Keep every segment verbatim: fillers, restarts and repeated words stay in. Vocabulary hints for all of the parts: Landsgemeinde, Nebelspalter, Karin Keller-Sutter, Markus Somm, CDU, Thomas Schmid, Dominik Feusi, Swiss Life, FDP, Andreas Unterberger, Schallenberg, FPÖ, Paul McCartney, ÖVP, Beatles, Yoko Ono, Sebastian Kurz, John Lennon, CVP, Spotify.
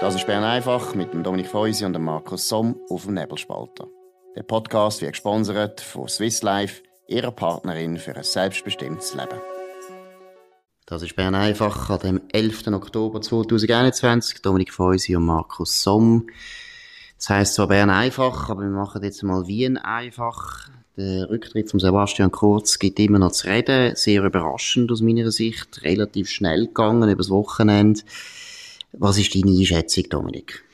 Das ist Bern einfach mit dem Dominik Feusi und dem Markus Somm auf dem Nebelspalter. Der Podcast wird gesponsert von Swiss Life, ihrer Partnerin für ein selbstbestimmtes Leben. Das ist Bern einfach an dem elften Oktober zweitausendeinundzwanzig. Dominik Feusi und Markus Somm. Das heisst zwar Bern einfach, aber wir machen jetzt mal Wien einfach. Der Rücktritt von Sebastian Kurz gibt immer noch zu reden. Sehr überraschend aus meiner Sicht. Relativ schnell gegangen, übers Wochenende. Was ist deine Einschätzung, Dominik?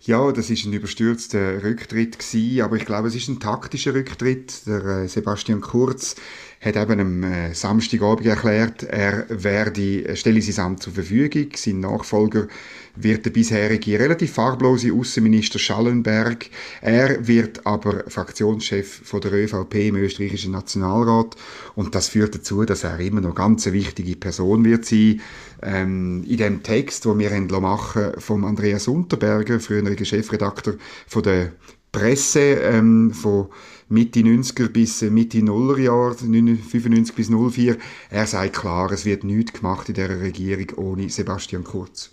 Ja, das war ein überstürzter Rücktritt gewesen, aber ich glaube, es ist ein taktischer Rücktritt. Der äh, Sebastian Kurz hat eben am äh, Samstagabend erklärt, er werde, stelle sein Amt zur Verfügung. Sein Nachfolger wird der bisherige, relativ farblose Außenminister Schallenberg. Er wird aber Fraktionschef von der ÖVP im österreichischen Nationalrat. Und das führt dazu, dass er immer noch ganz eine wichtige Person wird sein. Ähm, in dem Text, den wir machen vom Andreas Unterberger, früheriger Chefredakteur von der Presse, ähm, von Mitte neunziger bis Mitte Nullerjahre, neunzehnhundertfünfundneunzig bis null vier, er sagt klar, es wird nichts gemacht in dieser Regierung ohne Sebastian Kurz.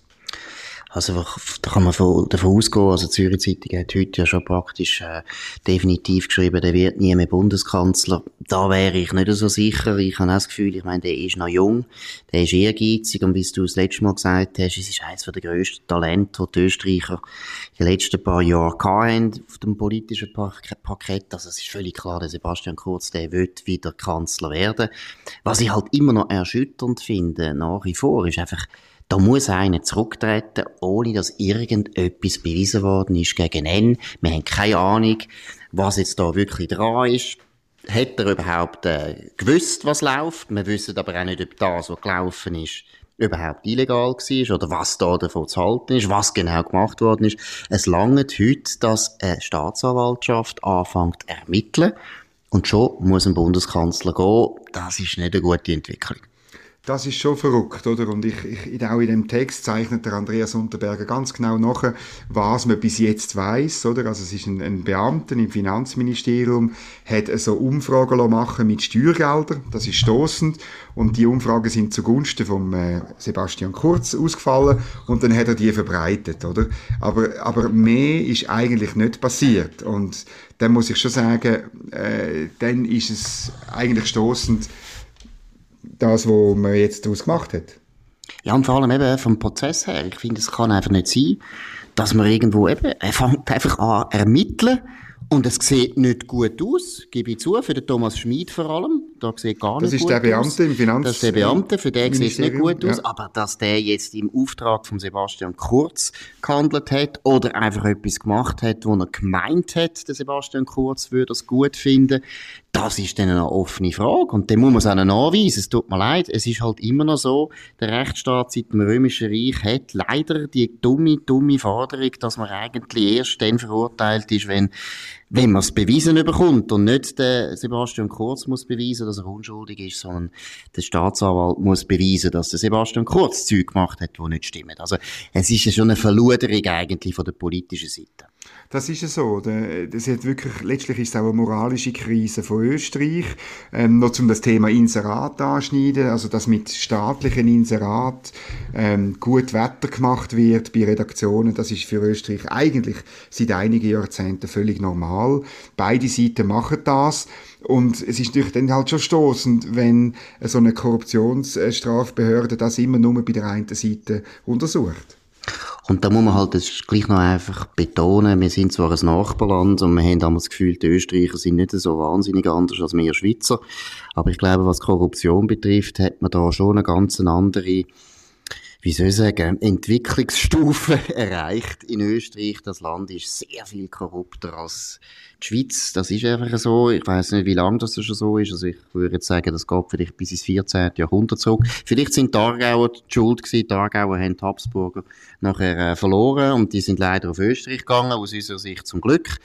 Also da kann man von, davon ausgehen, also die Zürcher Zeitung hat heute ja schon praktisch äh, definitiv geschrieben, der wird nie mehr Bundeskanzler. Da wäre ich nicht so sicher. Ich habe auch das Gefühl, ich meine, der ist noch jung, der ist ehrgeizig und wie du das letzte Mal gesagt hast, es ist eines der grössten Talente, die die Österreicher in den letzten paar Jahren hatten auf dem politischen Parkett. Also es ist völlig klar, der Sebastian Kurz, der will wieder Kanzler werden. Was ich halt immer noch erschütternd finde, nach wie vor, ist einfach, da muss einer zurücktreten, ohne dass irgendetwas bewiesen worden ist gegen ihn. Wir haben keine Ahnung, was jetzt da wirklich dran ist. Hat er überhaupt äh, gewusst, was läuft? Wir wissen aber auch nicht, ob das, was gelaufen ist, überhaupt illegal war oder was da davon zu halten ist, was genau gemacht worden ist. Es langt heute, dass eine Staatsanwaltschaft anfängt zu ermitteln und schon muss ein Bundeskanzler gehen. Das ist nicht eine gute Entwicklung. Das ist schon verrückt, oder? Und ich, ich, auch in dem Text zeichnet der Andreas Unterberger ganz genau nach, was man bis jetzt weiss, oder? Also es ist ein, ein Beamter im Finanzministerium, hat so Umfragen machen mit Steuergeldern, das ist stossend. Und die Umfragen sind zugunsten von äh, Sebastian Kurz ausgefallen und dann hat er die verbreitet, oder? Aber, aber mehr ist eigentlich nicht passiert. Und dann muss ich schon sagen, äh, dann ist es eigentlich stossend, das, was man jetzt daraus gemacht hat. Ja, und vor allem eben vom Prozess her. Ich finde, es kann einfach nicht sein, dass man irgendwo eben, er fängt einfach an ermitteln und es sieht nicht gut aus, gebe ich zu, für den Thomas Schmid vor allem. Da sieht gar das nicht gut aus. Das ist der Beamte im Finanzministerium. Das ist der Beamte, für den sieht es nicht gut aus, ja. Aber dass der jetzt im Auftrag von Sebastian Kurz gehandelt hat oder einfach etwas gemacht hat, wo er gemeint hat, der Sebastian Kurz würde es gut finden, das ist dann eine offene Frage und dann muss man es auch nachweisen. Es tut mir leid, es ist halt immer noch so, der Rechtsstaat seit dem Römischen Reich hat leider die dumme, dumme Forderung, dass man eigentlich erst dann verurteilt ist, wenn, wenn man es bewiesen bekommt und nicht der Sebastian Kurz muss beweisen, dass er unschuldig ist, sondern der Staatsanwalt muss beweisen, dass der Sebastian Kurz Zeug gemacht hat, die nicht stimmen. Also es ist ja schon eine Verluderung eigentlich von der politischen Seite. Das ist ja so. Das hat wirklich, letztlich ist es auch eine moralische Krise von Österreich. Ähm, noch zum das Thema Inserat anschneiden, also dass mit staatlichen Inserat ähm, gut Wetter gemacht wird bei Redaktionen, das ist für Österreich eigentlich seit einigen Jahrzehnten völlig normal. Beide Seiten machen das. Und es ist natürlich dann halt schon stossend, wenn so eine Korruptionsstrafbehörde das immer nur bei der einen Seite untersucht. Und da muss man halt das gleich noch einfach betonen, wir sind zwar ein Nachbarland und wir haben damals das Gefühl, die Österreicher sind nicht so wahnsinnig anders als wir Schweizer, aber ich glaube, was Korruption betrifft, hat man da schon eine ganz andere, wie soll ich sagen, Entwicklungsstufe erreicht in Österreich. Das Land ist sehr viel korrupter als die Schweiz, das ist einfach so. Ich weiss nicht, wie lange das schon so ist, also ich würde jetzt sagen, das geht vielleicht bis ins vierzehnten Jahrhundert zurück. Vielleicht sind die Aargauer die Schuld gewesen, die Aargauer haben die Habsburger nachher äh, verloren und die sind leider auf Österreich gegangen, aus unserer Sicht zum Glück.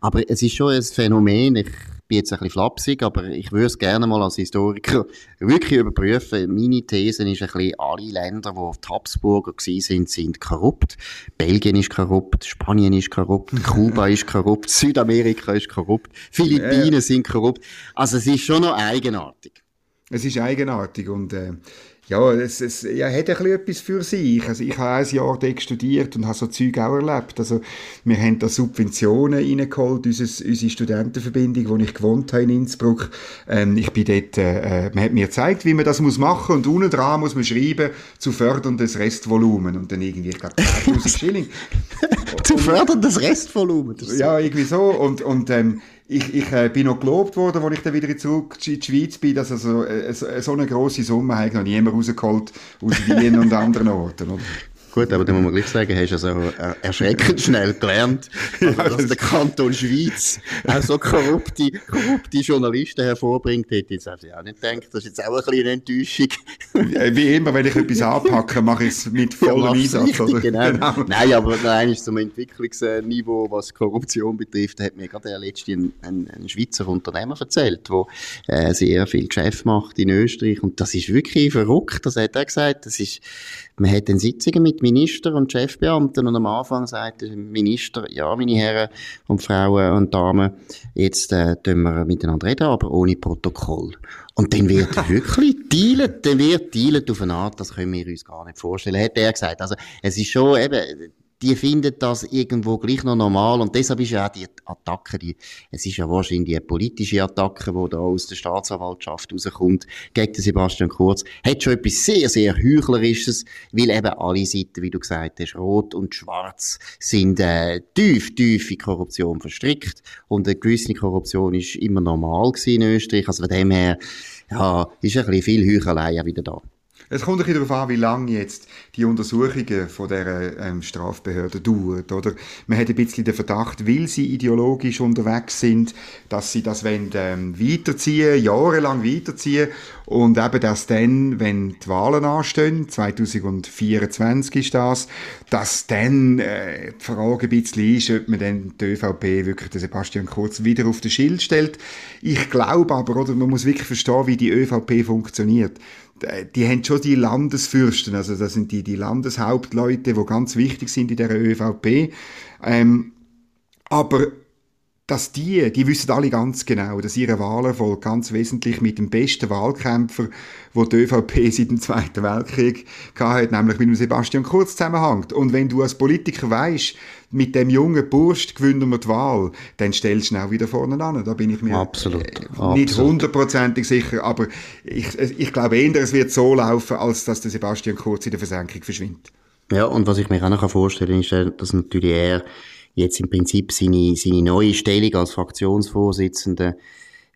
Aber es ist schon ein Phänomen, ich bin jetzt ein bisschen flapsig, aber ich würde es gerne mal als Historiker wirklich überprüfen. Meine These ist ein bisschen, alle Länder, wo die Habsburger gewesen sind, sind korrupt. Belgien ist korrupt, Spanien ist korrupt, Kuba ist korrupt, Südamerika ist korrupt, Philippinen ja. sind korrupt. Also es ist schon noch eigenartig. Es ist eigenartig und äh, Ja, es, es ja, hat ein bisschen etwas für sich. Also ich habe ein Jahr dort studiert und habe so Zeug auch erlebt. Also wir haben da Subventionen reingeholt, unsere, unsere Studentenverbindung, wo ich gewohnt habe in Innsbruck. Ähm, ich bin dort, äh, man hat mir gezeigt, wie man das muss machen muss. Und unten dran muss man schreiben, zu förderndes Restvolumen. Und dann irgendwie, ich glaube, zweitausend Schilling. Zu förderndes Restvolumen? Das ist so. Ja, irgendwie so. Und, und ähm, Ich, ich äh, bin noch gelobt worden, als ich dann wieder zurück in die Schweiz bin, dass also, äh, so, äh, so eine grosse Summe habe ich noch niemand rausgeholt aus Wien und anderen Orten. Oder? Gut, aber dann muss man gleich sagen, hast du also äh, erschreckend schnell gelernt, also, dass der Kanton Schweiz auch so korrupte, korrupte Journalisten hervorbringt. Hätte ich jetzt auch nicht gedacht, das ist jetzt auch ein bisschen eine Enttäuschung. Wie immer, wenn ich etwas anpacke, mache ich es mit vollem Einsatz. Ja, richtig, genau. Genau. Nein, aber nein, zum Entwicklungsniveau, was Korruption betrifft, hat mir gerade der letzte ein, ein, ein Schweizer Unternehmer erzählt, der äh, sehr viel Geschäft macht in Österreich. Und das ist wirklich verrückt, das hat er gesagt. Das ist, man hat dann Sitzungen mit Minister und Chefbeamten und am Anfang sagt der Minister, ja, meine Herren und Frauen und Damen, jetzt äh, können wir miteinander reden, aber ohne Protokoll. Und dann wird wirklich dealt, dann wird dealt auf eine Art, das können wir uns gar nicht vorstellen, hat er gesagt. Also es ist schon eben, die finden das irgendwo gleich noch normal und deshalb ist ja auch die Attacke, die, es ist ja wahrscheinlich eine politische Attacke, die da aus der Staatsanwaltschaft rauskommt, gegen Sebastian Kurz, hat schon etwas sehr, sehr Heuchlerisches, weil eben alle Seiten, wie du gesagt hast, rot und schwarz sind äh, tief, tief in Korruption verstrickt und eine gewisse Korruption ist immer normal gewesen in Österreich, also von dem her, ja, ist ein bisschen viel Heuchelei auch wieder da. Es kommt ein bisschen darauf an, wie lange jetzt die Untersuchungen von dieser ähm, Strafbehörde dauern, oder? Man hat ein bisschen den Verdacht, weil sie ideologisch unterwegs sind, dass sie das wollen, ähm, weiterziehen, jahrelang weiterziehen und eben, dass dann, wenn die Wahlen anstehen, zweitausendvierundzwanzig ist das, dass dann äh, die Frage ein bisschen ist, ob man dann die ÖVP wirklich den Sebastian Kurz wieder auf den Schild stellt. Ich glaube aber, oder, man muss wirklich verstehen, wie die ÖVP funktioniert. Die haben schon die Landesfürsten, also das sind die, die Landeshauptleute, die ganz wichtig sind in der ÖVP. Ähm, aber dass die, die wissen alle ganz genau, dass ihr Wahlerfolg ganz wesentlich mit dem besten Wahlkämpfer, wo die ÖVP seit dem Zweiten Weltkrieg hatte, nämlich mit dem Sebastian Kurz zusammenhängt. Und wenn du als Politiker weisst, mit dem jungen Bursch gewinnen wir die Wahl, dann stellst du ihn auch wieder vorne an. Da bin ich mir absolut, nicht hundertprozentig sicher, aber ich, ich glaube eher, es wird so laufen, als dass der Sebastian Kurz in der Versenkung verschwindet. Ja, und was ich mir auch noch vorstellen kann, ist, dass natürlich er jetzt im Prinzip seine, seine neue Stellung als Fraktionsvorsitzender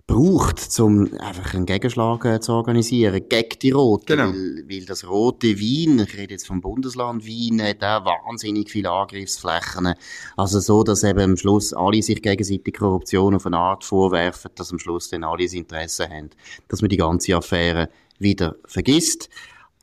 braucht, um einfach einen Gegenschlag äh, zu organisieren, gegen die Roten. Genau. Weil, weil das rote Wien, ich rede jetzt vom Bundesland Wien, hat auch wahnsinnig viele Angriffsflächen. Also so, dass eben am Schluss alle sich gegenseitig Korruption auf eine Art vorwerfen, dass am Schluss dann alle das Interesse haben, dass man die ganze Affäre wieder vergisst.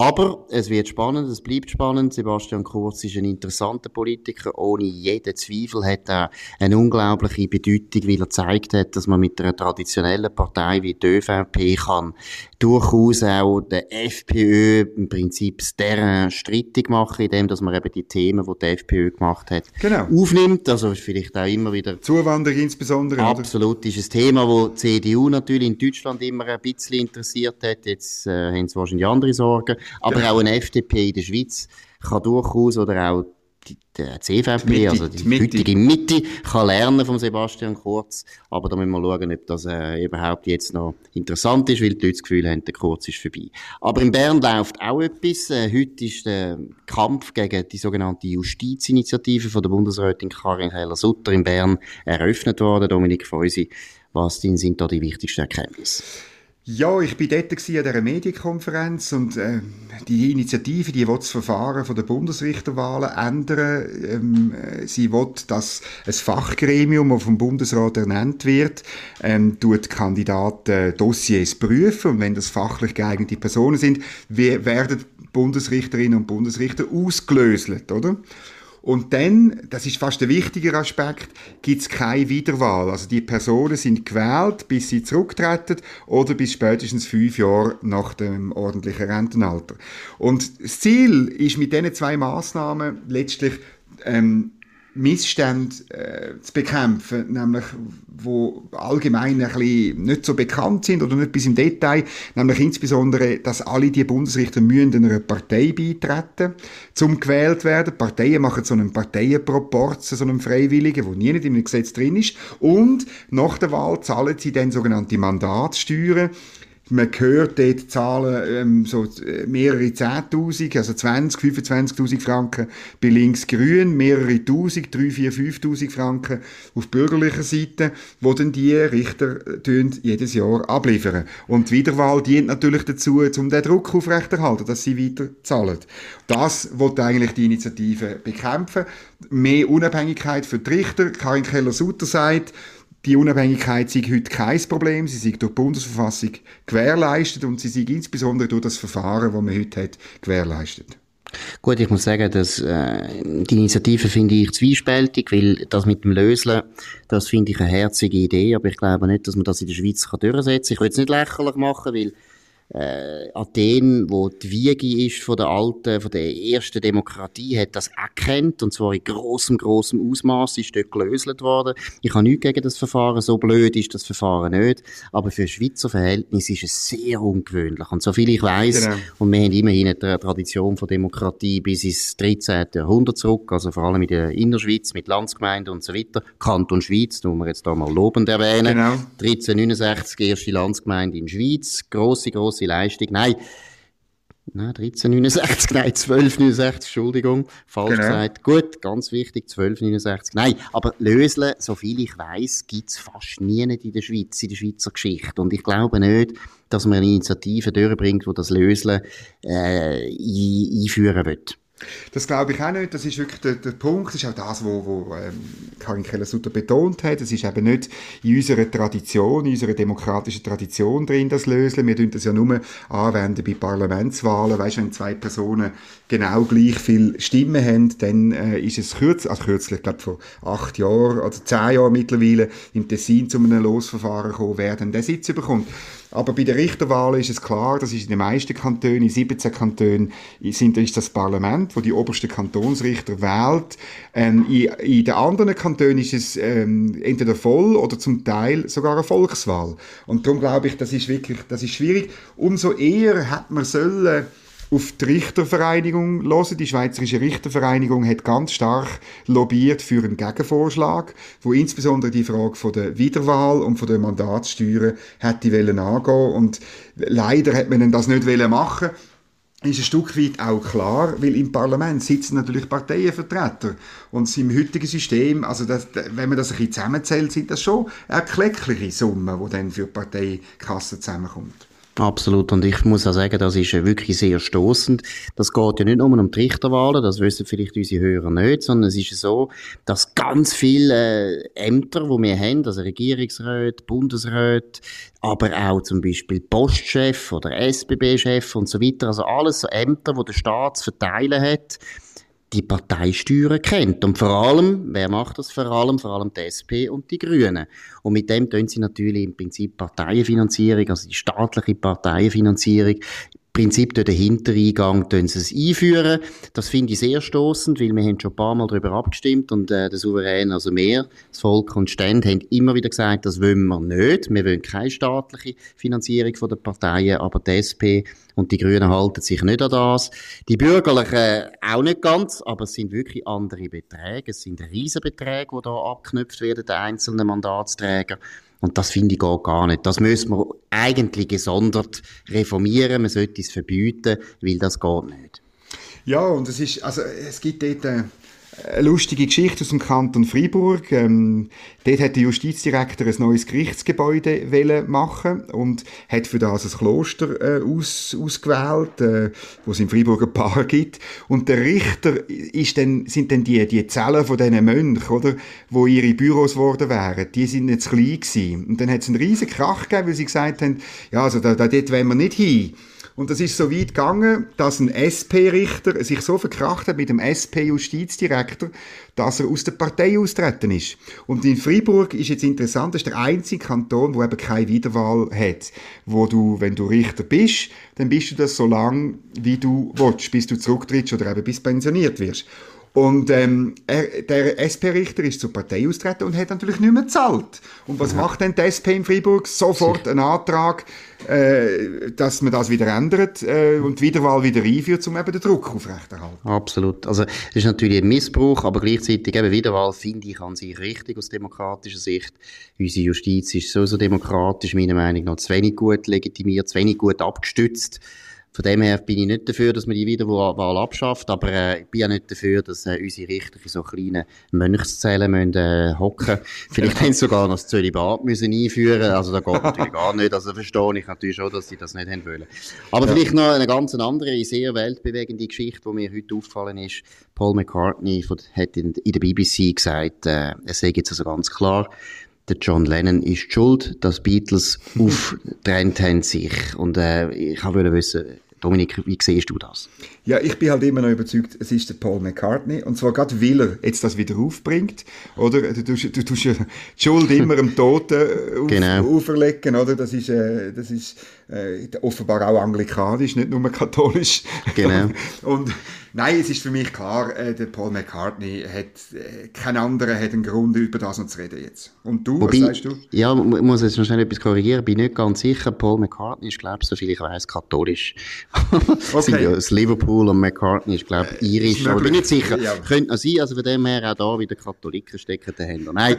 Aber es wird spannend, es bleibt spannend. Sebastian Kurz ist ein interessanter Politiker. Ohne jeden Zweifel hat er eine unglaubliche Bedeutung, weil er gezeigt hat, dass man mit einer traditionellen Partei wie der ÖVP kann durchaus auch der FPÖ im Prinzip das Terrain strittig machen, indem dass man eben die Themen, die die FPÖ gemacht hat, genau, aufnimmt. Also vielleicht auch immer wieder Zuwanderung insbesondere. Absolut, oder? Ist ein Thema, das die C D U natürlich in Deutschland immer ein bisschen interessiert hat. Jetzt äh, haben sie wahrscheinlich andere Sorgen. Aber ja, auch eine F D P in der Schweiz kann durchaus, oder auch die, die C V P, die Mitte, also die, die heutige Mitte. Mitte, kann lernen von Sebastian Kurz. Aber da müssen wir schauen, ob das äh, überhaupt jetzt noch interessant ist, weil die Leute das Gefühl haben, der Kurz ist vorbei. Aber in Bern läuft auch etwas. Äh, heute ist der Kampf gegen die sogenannte Justizinitiative von der Bundesrätin Karin Keller-Sutter in Bern eröffnet worden. Dominik Feusi, was sind da die wichtigsten Erkenntnisse? Ja, ich war dort an dieser Medienkonferenz und äh, die Initiative, die will das Verfahren von der Bundesrichterwahlen ändern. Ähm, sie will, dass ein Fachgremium, das vom Bundesrat ernannt wird, ähm, tut Kandidaten Dossiers prüfen und wenn das fachlich geeignete Personen sind, werden Bundesrichterinnen und Bundesrichter ausgelöst, oder? Und dann, das ist fast der wichtigere Aspekt, gibt es keine Wiederwahl. Also die Personen sind gewählt, bis sie zurücktreten oder bis spätestens fünf Jahre nach dem ordentlichen Rentenalter. Und das Ziel ist mit diesen zwei Massnahmen letztlich ähm, Missstände äh, zu bekämpfen, nämlich wo allgemein ein bisschen nicht so bekannt sind oder nicht bis im Detail, nämlich insbesondere, dass alle die Bundesrichter müssen einer Partei beitreten, zum gewählt werden. Die Parteien machen so einen Parteienproporz, so einen Freiwilligen, wo nie nicht in einem Gesetz drin ist. Und nach der Wahl zahlen sie dann sogenannte Mandatssteuern. Man hört dort Zahlen, ähm, so mehrere Zehntausend, also zwanzig, fünfundzwanzigtausend Franken bei Links-Grün, mehrere Tausend, drei, vier, fünftausend Franken auf bürgerlicher Seite, wo dann die Richter jedes Jahr abliefern. Und die Wiederwahl dient natürlich dazu, um den Druck aufrechterhalten, dass sie weiter zahlen. Das will eigentlich die Initiative bekämpfen. Mehr Unabhängigkeit für die Richter. Karin Keller-Sutter sagt, die Unabhängigkeit sei heute kein Problem, sie sei durch die Bundesverfassung gewährleistet und sie sei insbesondere durch das Verfahren, das man heute hat, gewährleistet. Gut, ich muss sagen, dass äh, die Initiative finde ich zwiespältig, weil das mit dem Löslen, das finde ich eine herzige Idee, aber ich glaube nicht, dass man das in der Schweiz kann durchsetzen kann. Ich will es nicht lächerlich machen, weil Äh, Athen, wo die Wiege ist von der alten, von der ersten Demokratie, hat das erkannt, und zwar in grossem, grossem Ausmaß, ist dort gelöselt worden. Ich habe nichts gegen das Verfahren, so blöd ist das Verfahren nicht, aber für Schweizer Verhältnisse ist es sehr ungewöhnlich. Und soviel ich weiss, genau. Und wir haben immerhin eine Tradition von Demokratie bis ins dreizehnten Jahrhundert zurück, also vor allem in der Innerschweiz, mit Landsgemeinden und so weiter. Kanton Schweiz, tun wir jetzt da mal lobend erwähnen. Genau. dreizehnhundertneunundsechzig, erste Landsgemeinde in Schweiz, grosse, grosse Leistung. Nein, nein, dreizehnhundertneunundsechzig, nein, zwölfhundertneunundsechzig, Entschuldigung, falsch genau. gesagt. Gut, ganz wichtig, zwölfhundertneunundsechzig. Nein, aber Lösle, soviel ich weiss, gibt es fast nie nicht in der Schweiz, in der Schweizer Geschichte. Und ich glaube nicht, dass man eine Initiative durchbringt, die das Lösle äh, ein- einführen will. Das glaube ich auch nicht, das ist wirklich der, der Punkt, das ist auch das, wo, wo ähm, Karin Keller-Sutter betont hat, das ist eben nicht in unserer Tradition, in unserer demokratischen Tradition drin, das Lösle, wir tun das ja nur anwenden bei Parlamentswahlen, weißt, wenn zwei Personen genau gleich viele Stimmen haben, dann äh, ist es kürzlich, also kürzlich, ich glaube vor acht Jahren, also zehn Jahren mittlerweile, im Tessin zu einem Losverfahren gekommen, wer dann den Sitz bekommt. Aber bei der Richterwahl ist es klar, das ist in den meisten Kantonen, in siebzehn Kantonen sind, ist das Parlament, wo die obersten Kantonsrichter wählt. Ähm, in, in den anderen Kantonen ist es ähm, entweder voll oder zum Teil sogar eine Volkswahl. Und darum glaube ich, das ist wirklich, das ist schwierig. Umso eher hat man sollen auf die Richtervereinigung hören. Die Schweizerische Richtervereinigung hat ganz stark lobbyiert für einen Gegenvorschlag, wo insbesondere die Frage von der Wiederwahl und von der Mandatssteuern hätte wollen angehen. Und leider hat man das nicht machen wollen. Ist ein Stück weit auch klar, weil im Parlament sitzen natürlich Parteienvertreter. Und im heutigen System, also das, wenn man das ein bisschen zusammenzählt, sind das schon erkleckliche Summen, die dann für die Parteikasse zusammenkommt. Absolut. Und ich muss auch sagen, das ist wirklich sehr stossend. Das geht ja nicht nur um die Richterwahlen, das wissen vielleicht unsere Hörer nicht, sondern es ist so, dass ganz viele Ämter, die wir haben, also Regierungsräte, Bundesräte, aber auch zum Beispiel Postchef oder S B B-Chef und so weiter, also alles so Ämter, die der Staat zu verteilen hat, die Parteisteuern kennt. Und vor allem, wer macht das vor allem? Vor allem die S P und die Grünen. Und mit dem tun sie natürlich im Prinzip Parteienfinanzierung, also die staatliche Parteienfinanzierung, im Prinzip durch den Hintereingang tun sie es einführen. Das finde ich sehr stossend, weil wir haben schon ein paar Mal darüber abgestimmt und äh, der Souverän, also wir, das Volk und die Stände, haben immer wieder gesagt, das wollen wir nicht. Wir wollen keine staatliche Finanzierung von den Parteien, aber die S P und die Grünen halten sich nicht an das. Die Bürgerlichen äh, auch nicht ganz, aber es sind wirklich andere Beträge. Es sind Riesenbeträge, die da abgeknüpft werden, der einzelnen Mandatsträger. Und das finde ich auch gar nicht. Das müssen wir eigentlich gesondert reformieren. Man sollte es verbieten, weil das geht nicht. Ja, und es ist, also, es gibt dort eine, eine lustige Geschichte aus dem Kanton Freiburg. Ähm, dort hat der Justizdirektor ein neues Gerichtsgebäude wollen machen und hat für das ein Kloster äh, aus, ausgewählt, äh, wo es im Freiburger Paar gibt. Und der Richter ist dann, sind dann die, die Zellen von diesen Mönchen, oder, wo ihre Büros geworden wären. Die sind nicht zu klein gewesen. Und dann hat es einen riesen Krach gegeben, weil sie gesagt haben, ja, also da, da, dort wollen wir nicht hin. Und das ist so weit gegangen, dass ein S P-Richter sich so verkracht hat mit dem S P-Justizdirektor, dass er aus der Partei austreten ist. Und in Freiburg ist jetzt interessant, das ist der einzige Kanton, der eben keine Wiederwahl hat. Wo du, wenn du Richter bist, dann bist du das so lange, wie du willst, bis du zurücktrittst oder eben bis pensioniert wirst. Und ähm, er, der S P-Richter ist zur Partei austreten und hat natürlich nicht mehr gezahlt. Und was ja. macht denn die S P in Freiburg? Sofort einen Antrag, äh, dass man das wieder ändert äh, und die Wiederwahl wieder einführt, um eben den Druck aufrechterhalten. Absolut. Also es ist natürlich ein Missbrauch, aber gleichzeitig eben Wiederwahl finde ich an sich richtig aus demokratischer Sicht. Unsere Justiz ist sowieso demokratisch, meiner Meinung nach zu wenig gut legitimiert, zu wenig gut abgestützt. Von dem her bin ich nicht dafür, dass man die Wiederwahl abschafft, aber äh, ich bin auch nicht dafür, dass äh, unsere Richter in so kleinen Mönchszellen müssen, äh, hocken. Vielleicht haben sie sogar noch das Zölibat müssen einführen. Also da geht natürlich gar nicht. Also verstehe ich natürlich schon, dass sie das nicht haben wollen. Aber ja. vielleicht noch eine ganz andere, sehr weltbewegende Geschichte, die mir heute auffallen ist. Paul McCartney von, hat in, in der B B C gesagt, äh, er sei jetzt also ganz klar, der John Lennon ist schuld, dass Beatles auftrennt haben sich. Und äh, ich wollte wissen, Dominik, wie siehst du das? Ja, ich bin halt immer noch überzeugt, es ist der Paul McCartney. Und zwar gerade, weil er jetzt das wieder aufbringt. Oder? Du tust, du tust ja die Schuld immer dem Toten auf, genau. auferlegen. Oder? Das ist, äh, das ist äh, offenbar auch anglikanisch, nicht nur katholisch. Genau. Und, nein, es ist für mich klar, äh, der Paul McCartney hat, äh, kein anderer hat einen Grund, über das noch zu reden jetzt. Und du, wobei, was sagst du? Ja, ich muss jetzt noch schnell etwas korrigieren, ich bin nicht ganz sicher, Paul McCartney ist, glaube ich, so viel ich weiss, katholisch. Okay. Aus Liverpool und McCartney ist, glaube ich, irisch, aber bin nicht sicher. Ja. Könnte noch sein, also von dem her auch da wieder Katholiken stecken dahinter. Nein,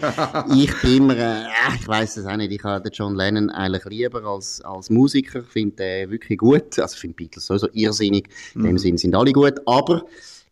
ich bin immer, äh, ich weiss es auch nicht, ich habe den John Lennon eigentlich lieber als, als Musiker, finde den wirklich gut, also finde Beatles sowieso irrsinnig, in dem mhm. Sinn sind alle gut, aber,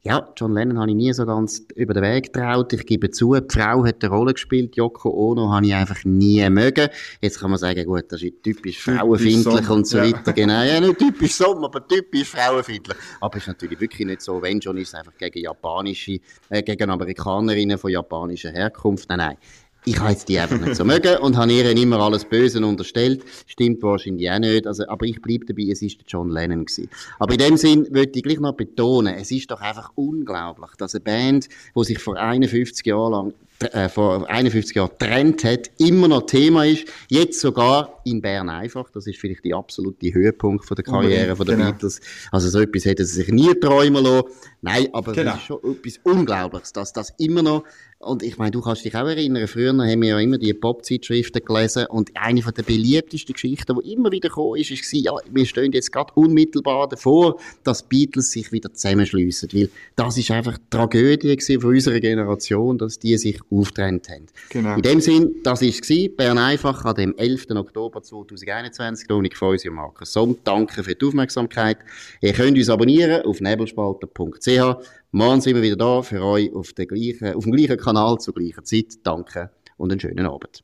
ja, John Lennon habe ich nie so ganz über den Weg getraut. Ich gebe zu, die Frau hat eine Rolle gespielt. Yoko Ono habe ich einfach nie mögen. Jetzt kann man sagen, gut, das ist typisch frauenfindlich und so weiter. Ja. Genau, ja, nicht typisch Somm, aber typisch frauenfindlich. Aber es ist natürlich wirklich nicht so. Wenn schon, ist es einfach gegen japanische, äh, gegen Amerikanerinnen von japanischer Herkunft. Nein, nein. Ich habe jetzt die einfach nicht so mögen und habe ihr immer alles Böse unterstellt. Stimmt wahrscheinlich auch nicht. Also, aber ich bleibe dabei, es war John Lennon gewesen. Aber in dem Sinn möchte ich gleich noch betonen, es ist doch einfach unglaublich, dass eine Band, die sich vor einundfünfzig Jahren lang Äh, vor einundfünfzig Jahren getrennt hat, immer noch Thema ist, jetzt sogar in Bern einfach, das ist vielleicht der absolute Höhepunkt von der Karriere von der genau. Beatles, also so etwas hätten sie sich nie träumen lassen, nein, aber genau. das ist schon etwas Unglaubliches, dass das immer noch, und ich meine, du kannst dich auch erinnern, früher haben wir ja immer die Pop-Zeitschriften gelesen und eine von der beliebtesten Geschichten, die immer wieder gekommen ist, ist, ja, wir stehen jetzt gerade unmittelbar davor, dass Beatles sich wieder zusammenschliessen, weil das ist einfach die Tragödie von unserer Generation, dass die sich aufgetrennt haben. Genau. In dem Sinn, das war es, Bern einfach an dem elften Oktober zweitausendeinundzwanzig, Dominik Feusi und Markus Somm. Danke für die Aufmerksamkeit. Ihr könnt uns abonnieren auf nebelspalter punkt c h. Morgen sind wir wieder da für euch auf, der gleichen, auf dem gleichen Kanal zur gleichen Zeit. Danke und einen schönen Abend.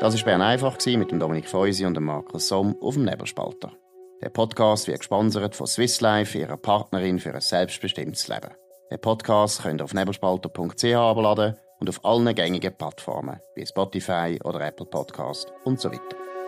Das war Bern einfach mit dem Dominik Feusi und dem Markus Somm auf dem Nebelspalter. Der Podcast wird gesponsert von Swiss Life, ihrer Partnerin für ein selbstbestimmtes Leben. Den Podcast könnt ihr auf nebelspalter punkt c h abladen und auf allen gängigen Plattformen wie Spotify oder Apple Podcast und so weiter.